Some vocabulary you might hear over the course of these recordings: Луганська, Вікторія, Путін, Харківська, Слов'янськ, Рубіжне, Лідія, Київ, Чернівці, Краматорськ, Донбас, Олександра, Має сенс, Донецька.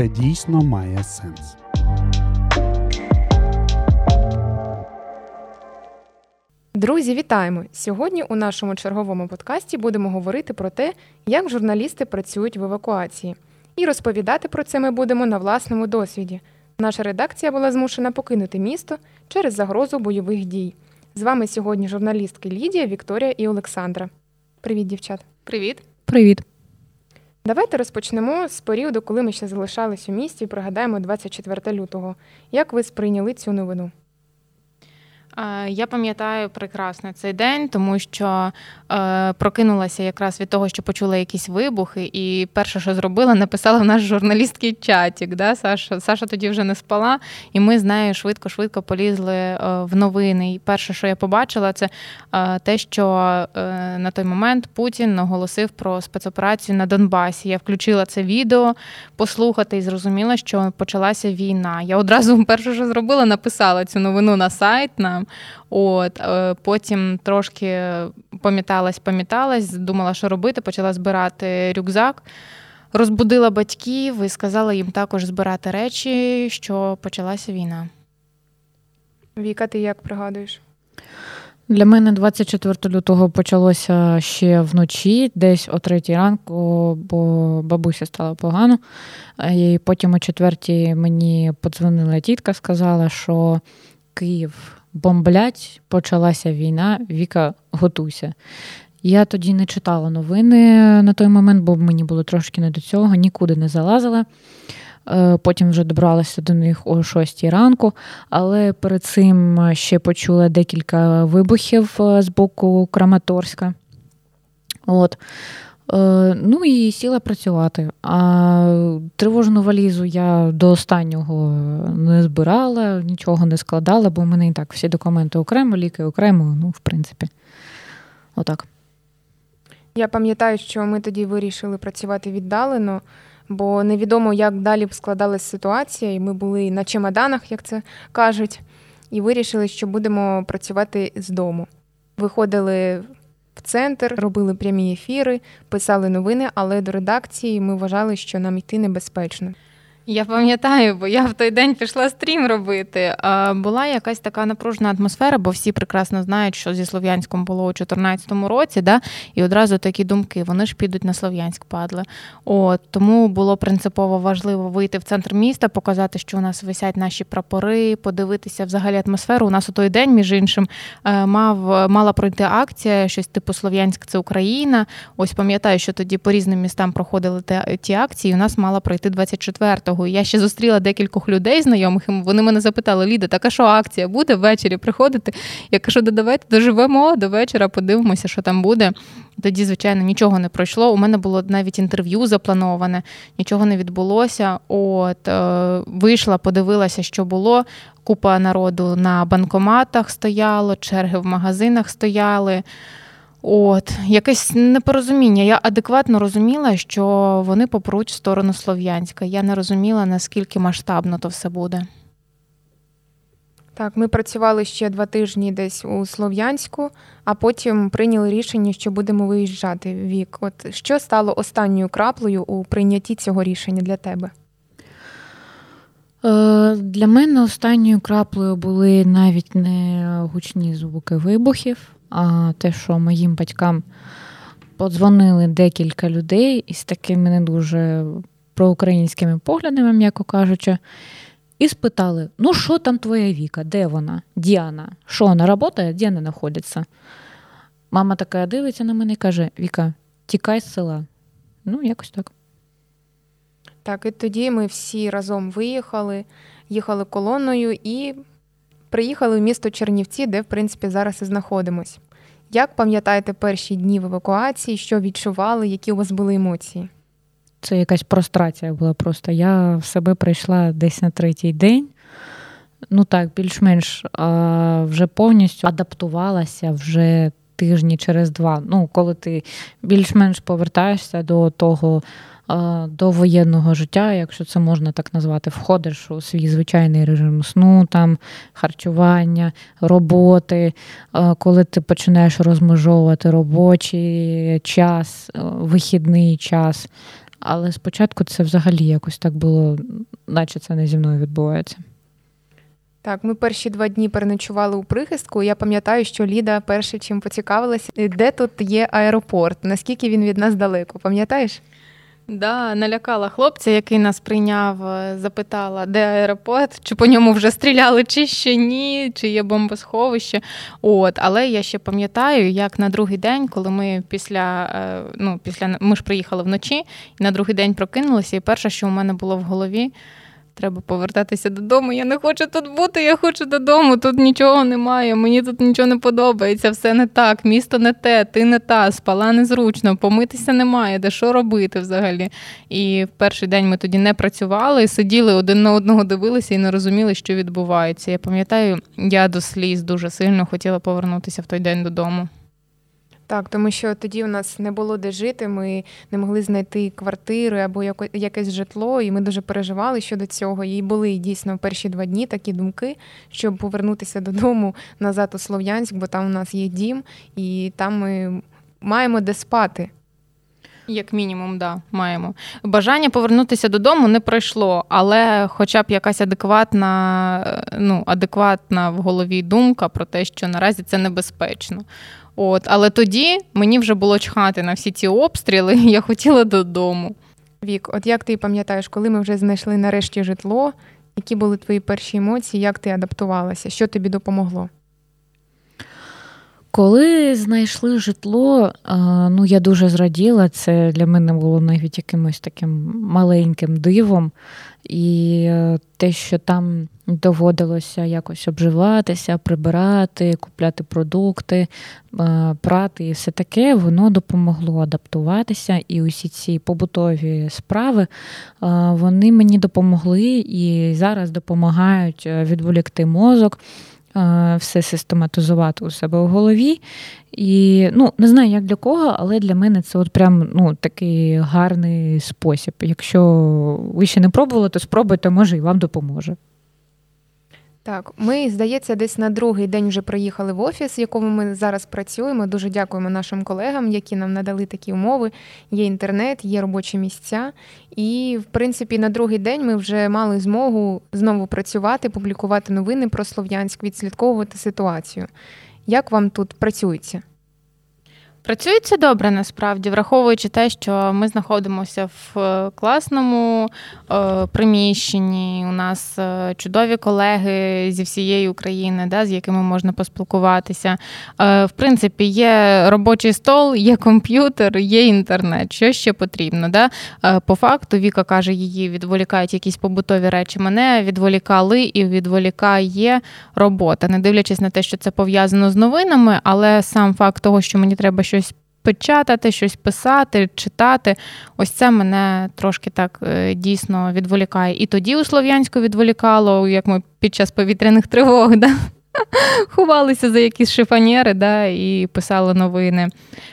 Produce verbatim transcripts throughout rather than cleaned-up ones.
це дійсно має сенс. Друзі, вітаємо! Сьогодні у нашому черговому подкасті будемо говорити про те, як журналісти працюють в евакуації. І розповідати про це ми будемо на власному досвіді. Наша редакція була змушена покинути місто через загрозу бойових дій. З вами сьогодні журналістки Лідія, Вікторія і Олександра. Привіт, дівчат! Привіт! Привіт! Давайте розпочнемо з періоду, коли ми ще залишались у місті, і пригадаємо двадцять четвертого лютого. Як ви сприйняли цю новину? Я пам'ятаю прекрасно цей день, тому що е, прокинулася якраз від того, що почула якісь вибухи, і перше, що зробила, написала в наш журналістський чатік. Да? Саша, Саша тоді вже не спала, і ми з нею швидко-швидко полізли е, в новини. І перше, що я побачила, це е, те, що е, на той момент Путін наголосив про спецоперацію на Донбасі. Я включила це відео послухати і зрозуміла, що почалася війна. Я одразу перше, що зробила, написала цю новину на сайт, на От, потім трошки пам'яталась, пам'яталась, думала, що робити, почала збирати рюкзак, розбудила батьків і сказала їм також збирати речі, що почалася війна. Віка, ти як пригадуєш? Для мене двадцять четвертого лютого почалося ще вночі, десь о третій ранку, бо бабусі стало погано. І потім о четвертій мені подзвонила тітка, сказала, що Київ бомблять, почалася війна, Віка, готуйся. Я тоді не читала новини на той момент, бо мені було трошки не до цього, нікуди не залазила. Потім вже добралася до них о шостій ранку, але перед цим ще почула декілька вибухів з боку Краматорська. От. Ну і сіла працювати. А тривожну валізу я до останнього не збирала, нічого не складала, бо в мене і так всі документи окремо, ліки окремо, ну, в принципі. Отак. Я пам'ятаю, що ми тоді вирішили працювати віддалено, бо невідомо, як далі б складалась ситуація, і ми були на чемоданах, як це кажуть, і вирішили, що будемо працювати з дому. Виходили в центр, робили прямі ефіри, писали новини, але до редакції ми вважали, що нам йти небезпечно. Я пам'ятаю, бо я в той день пішла стрім робити. Була якась така напружена атмосфера, бо всі прекрасно знають, що зі Слов'янськом було у дві тисячі чотирнадцятому році, да? І одразу такі думки, вони ж підуть на Слов'янськ, падли. От, тому було принципово важливо вийти в центр міста, показати, що у нас висять наші прапори, подивитися взагалі атмосферу. У нас у той день, між іншим, мав, мала пройти акція, щось типу «Слов'янськ – це Україна». Ось пам'ятаю, що тоді по різним містам проходили ті акції, і у нас мала пройти двадцять четвертого. Я ще зустріла декількох людей знайомих, і вони мене запитали: Ліда, так а що акція буде ввечері приходити? Я кажу, да давайте доживемо до вечора, подивимося, що там буде. Тоді, звичайно, нічого не пройшло. У мене було навіть інтерв'ю заплановане, нічого не відбулося. От, е, вийшла, подивилася, що було. Купа народу на банкоматах стояло, черги в магазинах стояли. От, якесь непорозуміння. Я адекватно розуміла, що вони попруть в сторону Слов'янська. Я не розуміла, наскільки масштабно то все буде. Так, ми працювали ще два тижні десь у Слов'янську, а потім прийняли рішення, що будемо виїжджати. Вік, от що стало останньою краплею у прийнятті цього рішення для тебе? Для мене останньою краплею були навіть не гучні звуки вибухів, а те, що моїм батькам подзвонили декілька людей із такими не дуже проукраїнськими поглядами, м'яко кажучи, і спитали, ну що там твоя Віка, де вона, Діана, що вона працює, де вона знаходиться? Мама така дивиться на мене і каже, Віка, тікай з села. Ну, якось так. Так, і тоді ми всі разом виїхали, їхали колоною і приїхали в місто Чернівці, де, в принципі, зараз і знаходимось. Як пам'ятаєте перші дні в евакуації, що відчували, які у вас були емоції? Це якась прострація була просто. Я в себе прийшла десь на третій день. Ну так, більш-менш вже повністю адаптувалася вже тижні через два. Ну, коли ти більш-менш повертаєшся до того до воєнного життя, якщо це можна так назвати, входиш у свій звичайний режим сну, там, харчування, роботи, коли ти починаєш розмежовувати робочий час, вихідний час, Але спочатку це взагалі якось так було, наче це не зі мною відбувається. Так, ми перші два дні переночували у прихистку. Я пам'ятаю, що Ліда перше чим поцікавилася, де тут є аеропорт, наскільки він від нас далеко, пам'ятаєш? Да, налякала хлопця, який нас прийняв, запитала, де аеропорт, чи по ньому вже стріляли, чи ще ні, чи є бомбосховище. От, але я ще пам'ятаю, як на другий день, коли ми після, ну, після ми ж приїхали вночі, і на другий день прокинулися, і перше, що у мене було в голові, треба повертатися додому, я не хочу тут бути, я хочу додому, тут нічого немає, мені тут нічого не подобається, все не так, місто не те, ти не та, спала незручно, помитися немає, де що робити взагалі. І в перший день ми тоді не працювали, сиділи один на одного, дивилися і не розуміли, що відбувається. Я пам'ятаю, я до сліз дуже сильно хотіла повернутися в той день додому. Так, тому що тоді у нас не було де жити, ми не могли знайти квартири або якесь житло, і ми дуже переживали щодо цього. І були дійсно перші два дні такі думки, щоб повернутися додому назад у Слов'янськ, бо там у нас є дім, і там ми маємо де спати. Як мінімум, да, маємо. Бажання повернутися додому не пройшло, але хоча б якась адекватна, ну, адекватна в голові думка про те, що наразі це небезпечно. От, але тоді мені вже було чхати на всі ці обстріли, я хотіла додому. Вік, от як ти пам'ятаєш, коли ми вже знайшли нарешті житло, які були твої перші емоції, як ти адаптувалася, що тобі допомогло? Коли знайшли житло, ну я дуже зраділа, це для мене було навіть якимось таким маленьким дивом. І те, що там доводилося якось обживатися, прибирати, купляти продукти, прати і все таке, воно допомогло адаптуватися. І усі ці побутові справи, вони мені допомогли і зараз допомагають відволікти мозок, все систематизувати у себе в голові. І, ну, не знаю, як для кого, але для мене це от прям, ну, такий гарний спосіб. Якщо ви ще не пробували, то спробуйте, може, і вам допоможе. Так, ми, здається, десь на другий день вже приїхали в офіс, в якому ми зараз працюємо. Дуже дякуємо нашим колегам, які нам надали такі умови. Є інтернет, є робочі місця. І, в принципі, на другий день ми вже мали змогу знову працювати, публікувати новини про Слов'янськ, відслідковувати ситуацію. Як вам тут працюється? Працюється добре, насправді, враховуючи те, що ми знаходимося в класному е, приміщенні, у нас чудові колеги зі всієї України, да, з якими можна поспілкуватися. Е, в принципі, є робочий стол, є комп'ютер, є інтернет, що ще потрібно. Да? Е, по факту, Віка каже, її відволікають якісь побутові речі, мене відволікали і відволікає робота, не дивлячись на те, що це пов'язано з новинами, але сам факт того, що мені треба щось печатати, щось писати, читати. Ось це мене трошки так дійсно відволікає. І тоді у Слов'янську відволікало, як ми під час повітряних тривог, да? Ховалися за якісь шифоньєри, да, і писали новини.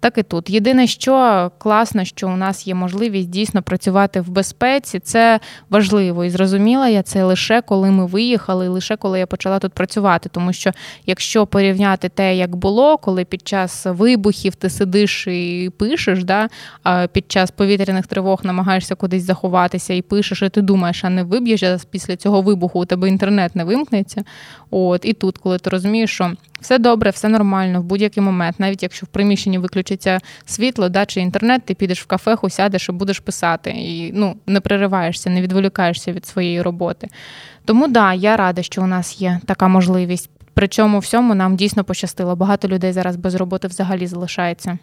Так і тут. Єдине, що класно, що у нас є можливість дійсно працювати в безпеці, це важливо. І зрозуміла я це лише коли ми виїхали, лише коли я почала тут працювати. Тому що якщо порівняти те, як було, коли під час вибухів ти сидиш і пишеш, да, а під час повітряних тривог намагаєшся кудись заховатися і пишеш, і ти думаєш, а не виб'єш, а після цього вибуху у тебе інтернет не вимкнеться. От, і тут, коли ти розумієш, що все добре, все нормально в будь-який момент, навіть якщо в приміщенні виключиться світло, да, чи інтернет, ти підеш в кафеху, сядеш і будеш писати. І, ну, не перериваєшся, не відволікаєшся від своєї роботи. Тому, да, я рада, що у нас є така можливість. Причому всьому нам дійсно пощастило. Багато людей зараз без роботи взагалі залишається.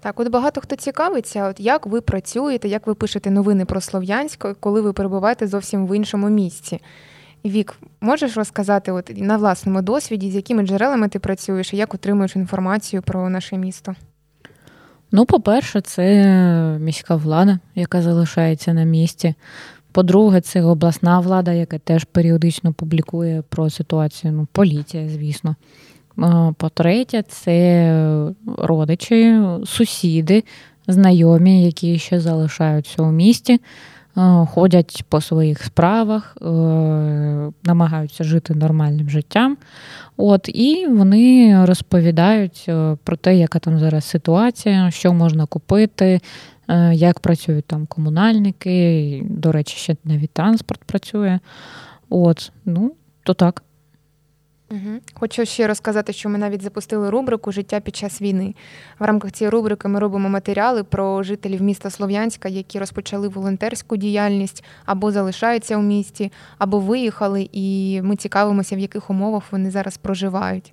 Так, от багато хто цікавиться, от як ви працюєте, як ви пишете новини про Слов'янськ, коли ви перебуваєте зовсім в іншому місці. Вік, можеш розказати от на власному досвіді, з якими джерелами ти працюєш і як отримуєш інформацію про наше місто? Ну, по-перше, це міська влада, яка залишається на місці. По-друге, це обласна влада, яка теж періодично публікує про ситуацію, ну, поліція, звісно. По-третє, це родичі, сусіди, знайомі, які ще залишаються у місті. Ходять по своїх справах, намагаються жити нормальним життям. От, і вони розповідають про те, яка там зараз ситуація, що можна купити, як працюють там комунальники, до речі, ще навіть транспорт працює. От, ну, то так. Угу. Хочу ще розказати, що ми навіть запустили рубрику «Життя під час війни». В рамках цієї рубрики ми робимо матеріали про жителів міста Слов'янська, які розпочали волонтерську діяльність, або залишаються у місті, або виїхали, і ми цікавимося, в яких умовах вони зараз проживають.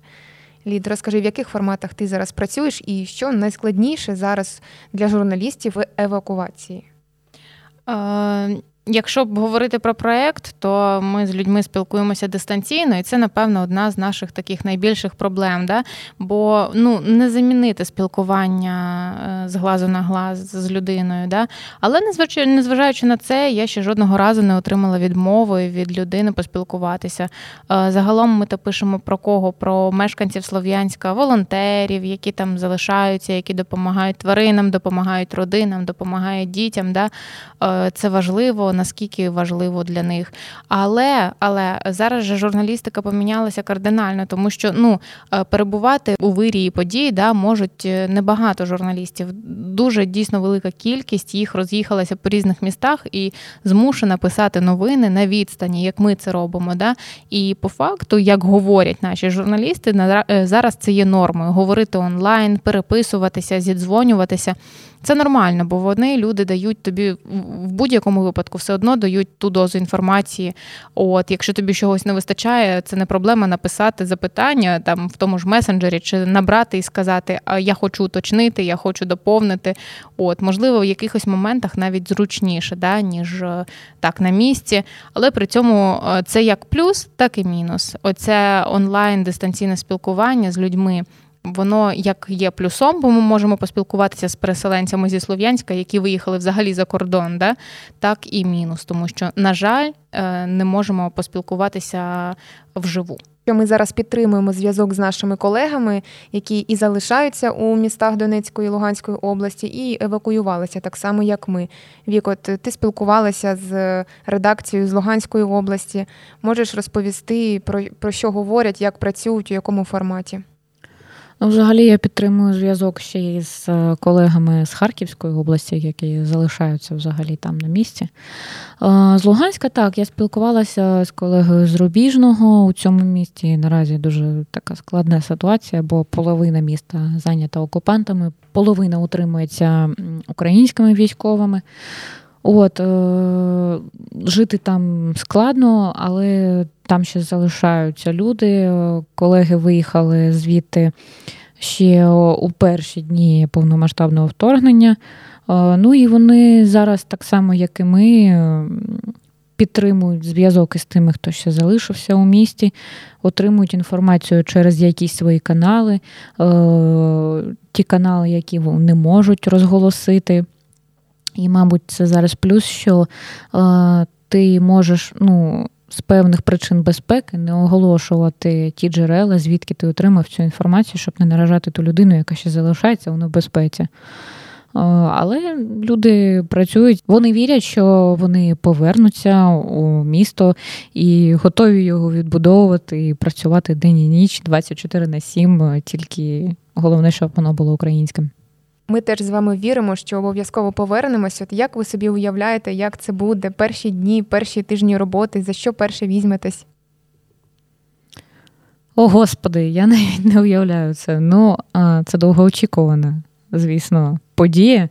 Лід, розкажи, в яких форматах ти зараз працюєш і що найскладніше зараз для журналістів в евакуації? А... Якщо б говорити про проєкт, то ми з людьми спілкуємося дистанційно, і це, напевно, одна з наших таких найбільших проблем. Да? Бо ну, не замінити спілкування з глазу на глаз з людиною. Да? Але незважаючи на це, я ще жодного разу не отримала відмови від людини поспілкуватися. Загалом ми то пишемо про кого? Про мешканців Слов'янська, волонтерів, які там залишаються, які допомагають тваринам, допомагають родинам, допомагають дітям. Да? Це важливо. Наскільки важливо для них. Але, але зараз же журналістика помінялася кардинально, тому що ну, перебувати у вирії подій да, можуть небагато журналістів. Дуже дійсно велика кількість їх роз'їхалася по різних містах і змушена писати новини на відстані, як ми це робимо. Да? І по факту, як говорять наші журналісти, зараз це є нормою. Говорити онлайн, переписуватися, зідзвонюватися. Це нормально, бо вони люди дають тобі в будь-якому випадку все одно дають ту дозу інформації. От, якщо тобі чогось не вистачає, це не проблема написати запитання там в тому ж месенджері чи набрати і сказати: "А я хочу уточнити, я хочу доповнити". От, можливо, в якихось моментах навіть зручніше, да, ніж так на місці, але при цьому це як плюс, так і мінус. Оце онлайн дистанційне спілкування з людьми. Воно як є плюсом, бо ми можемо поспілкуватися з переселенцями зі Слов'янська, які виїхали взагалі за кордон, да? Так і мінус, тому що, на жаль, не можемо поспілкуватися вживу. Ми зараз підтримуємо зв'язок з нашими колегами, які і залишаються у містах Донецької і Луганської області, і евакуювалися так само, як ми. Вік, от ти спілкувалася з редакцією з Луганської області. Можеш розповісти, про, про що говорять, як працюють, у якому форматі? Ну, взагалі, я підтримую зв'язок ще й з колегами з Харківської області, які залишаються взагалі там на місці. З Луганська, так, я спілкувалася з колегою з Рубіжного. У цьому місті наразі дуже така складна ситуація, бо половина міста зайнята окупантами, половина утримується українськими військовими. От, жити там складно, але там ще залишаються люди. Колеги виїхали звідти ще у перші дні повномасштабного вторгнення. Ну і вони зараз так само, як і ми, підтримують зв'язок із тими, хто ще залишився у місті, отримують інформацію через якісь свої канали, ті канали, які не можуть розголосити. І, мабуть, це зараз плюс, що е, ти можеш ну, з певних причин безпеки не оголошувати ті джерела, звідки ти отримав цю інформацію, щоб не наражати ту людину, яка ще залишається у небезпеці. Е, але люди працюють, вони вірять, що вони повернуться у місто і готові його відбудовувати і працювати день і ніч двадцять чотири на сім, тільки головне, щоб воно було українським. Ми теж з вами віримо, що обов'язково повернемось. От як ви собі уявляєте, як це буде? Перші дні, перші тижні роботи, за що перше візьметесь? О, Господи, я навіть не уявляю це. Ну, це довгоочікувана, звісно, подія.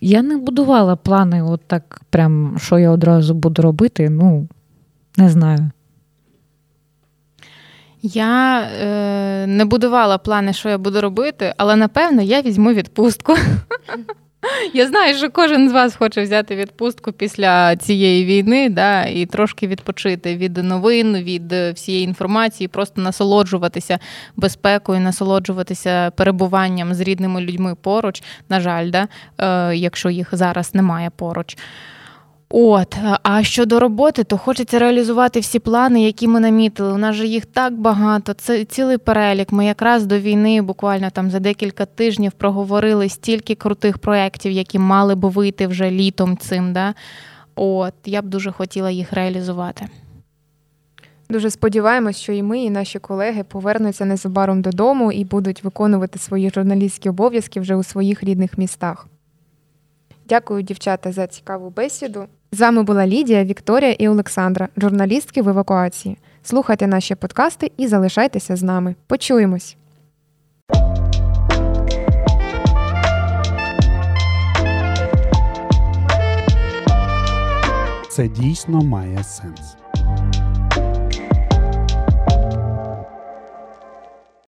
Я не будувала плани от так прям, що я одразу буду робити, ну, не знаю. Я е, не будувала плани, що я буду робити, але, напевно, я візьму відпустку. Я знаю, що кожен з вас хоче взяти відпустку після цієї війни, да, і трошки відпочити від новин, від всієї інформації, просто насолоджуватися безпекою, насолоджуватися перебуванням з рідними людьми поруч, на жаль, да, е, якщо їх зараз немає поруч. От, а щодо роботи, то хочеться реалізувати всі плани, які ми намітили. У нас же їх так багато, це цілий перелік. Ми якраз до війни буквально там за декілька тижнів проговорили стільки крутих проєктів, які мали б вийти вже літом цим, да? От, я б дуже хотіла їх реалізувати. Дуже сподіваємось, що і ми, і наші колеги повернуться незабаром додому і будуть виконувати свої журналістські обов'язки вже у своїх рідних містах. Дякую, дівчата, за цікаву бесіду. З вами була Лідія, Вікторія і Олександра, журналістки в евакуації. Слухайте наші подкасти і залишайтеся з нами. Почуємось! Це дійсно має сенс.